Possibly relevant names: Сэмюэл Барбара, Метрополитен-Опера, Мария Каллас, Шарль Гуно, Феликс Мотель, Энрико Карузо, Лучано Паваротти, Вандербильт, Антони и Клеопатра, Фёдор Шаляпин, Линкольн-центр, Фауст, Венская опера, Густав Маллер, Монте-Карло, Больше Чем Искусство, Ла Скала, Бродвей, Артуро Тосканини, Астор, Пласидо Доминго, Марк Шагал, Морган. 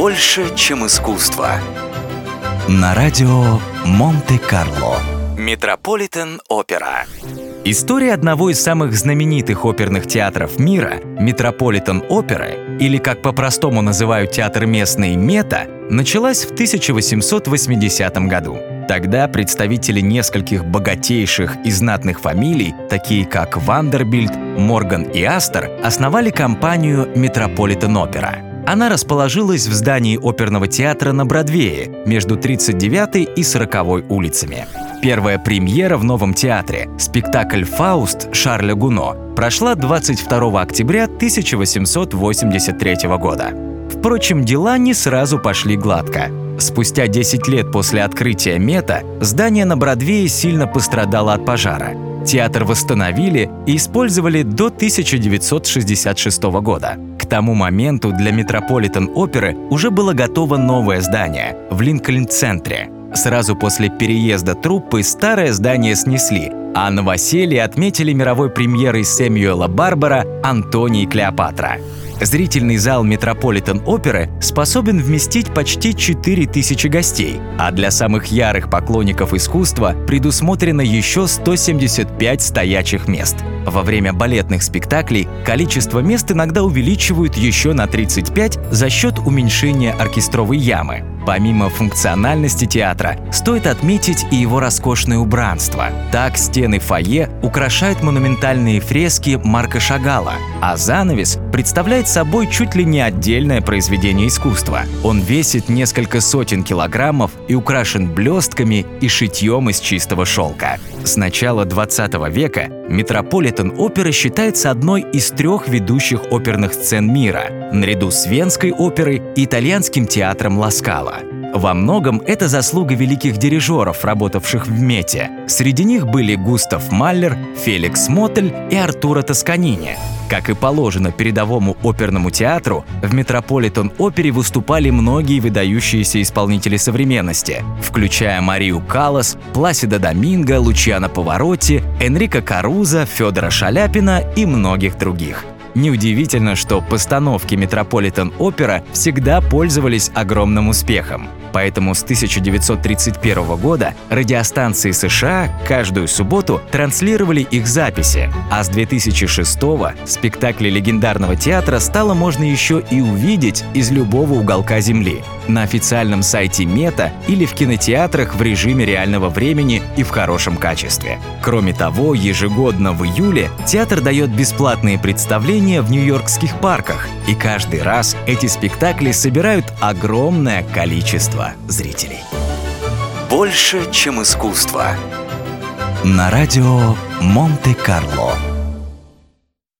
Больше, чем искусство. На радио Монте-Карло. Метрополитен-Опера. История одного из самых знаменитых оперных театров мира, Метрополитен-Оперы, или, как по-простому называют театр местный, Мета, началась в 1880 году. Тогда представители нескольких богатейших и знатных фамилий, такие как Вандербильт, Морган и Астор, основали компанию «Метрополитен-Опера». Она расположилась в здании оперного театра на Бродвее между 39-й и 40-й улицами. Первая премьера в новом театре, спектакль «Фауст» Шарля Гуно, прошла 22 октября 1883 года. Впрочем, дела не сразу пошли гладко. Спустя 10 лет после открытия Мета здание на Бродвее сильно пострадало от пожара. Театр восстановили и использовали до 1966 года. К тому моменту для Метрополитен-Оперы уже было готово новое здание в Линкольн-центре. Сразу после переезда труппы старое здание снесли, а новоселье отметили мировой премьерой Сэмюэла Барбара «Антони и Клеопатра». Зрительный зал Метрополитен-Оперы способен вместить почти 4000 гостей, а для самых ярых поклонников искусства предусмотрено еще 175 стоячих мест. Во время балетных спектаклей количество мест иногда увеличивают еще на 35 за счет уменьшения оркестровой ямы. Помимо функциональности театра, стоит отметить и его роскошное убранство. Так стены фойе украшают монументальные фрески Марка Шагала, а занавес представляет собой чуть ли не отдельное произведение искусства. Он весит несколько сотен килограммов и украшен блестками и шитьем из чистого шелка. С начала 20 века Метрополитен-Опера считается одной из трех ведущих оперных сцен мира, наряду с Венской оперой и итальянским театром Ла Скала. Во многом это заслуга великих дирижеров, работавших в Мете. Среди них были Густав Маллер, Феликс Мотель и Артуро Тосканини. Как и положено передовому оперному театру, в Метрополитен-Опере выступали многие выдающиеся исполнители современности, включая Марию Каллас, Пласидо Доминго, Лучано Паваротти, Энрико Карузо, Фёдора Шаляпина и многих других. Неудивительно, что постановки Метрополитен-Опера всегда пользовались огромным успехом. Поэтому с 1931 года радиостанции США каждую субботу транслировали их записи, а с 2006-го спектакли легендарного театра стало можно еще и увидеть из любого уголка Земли – на официальном сайте Мета или в кинотеатрах в режиме реального времени и в хорошем качестве. Кроме того, ежегодно в июле театр дает бесплатные представления в нью-йоркских парках, и каждый раз эти спектакли собирают огромное количество зрителей. Больше, чем искусство. На радио Монте-Карло.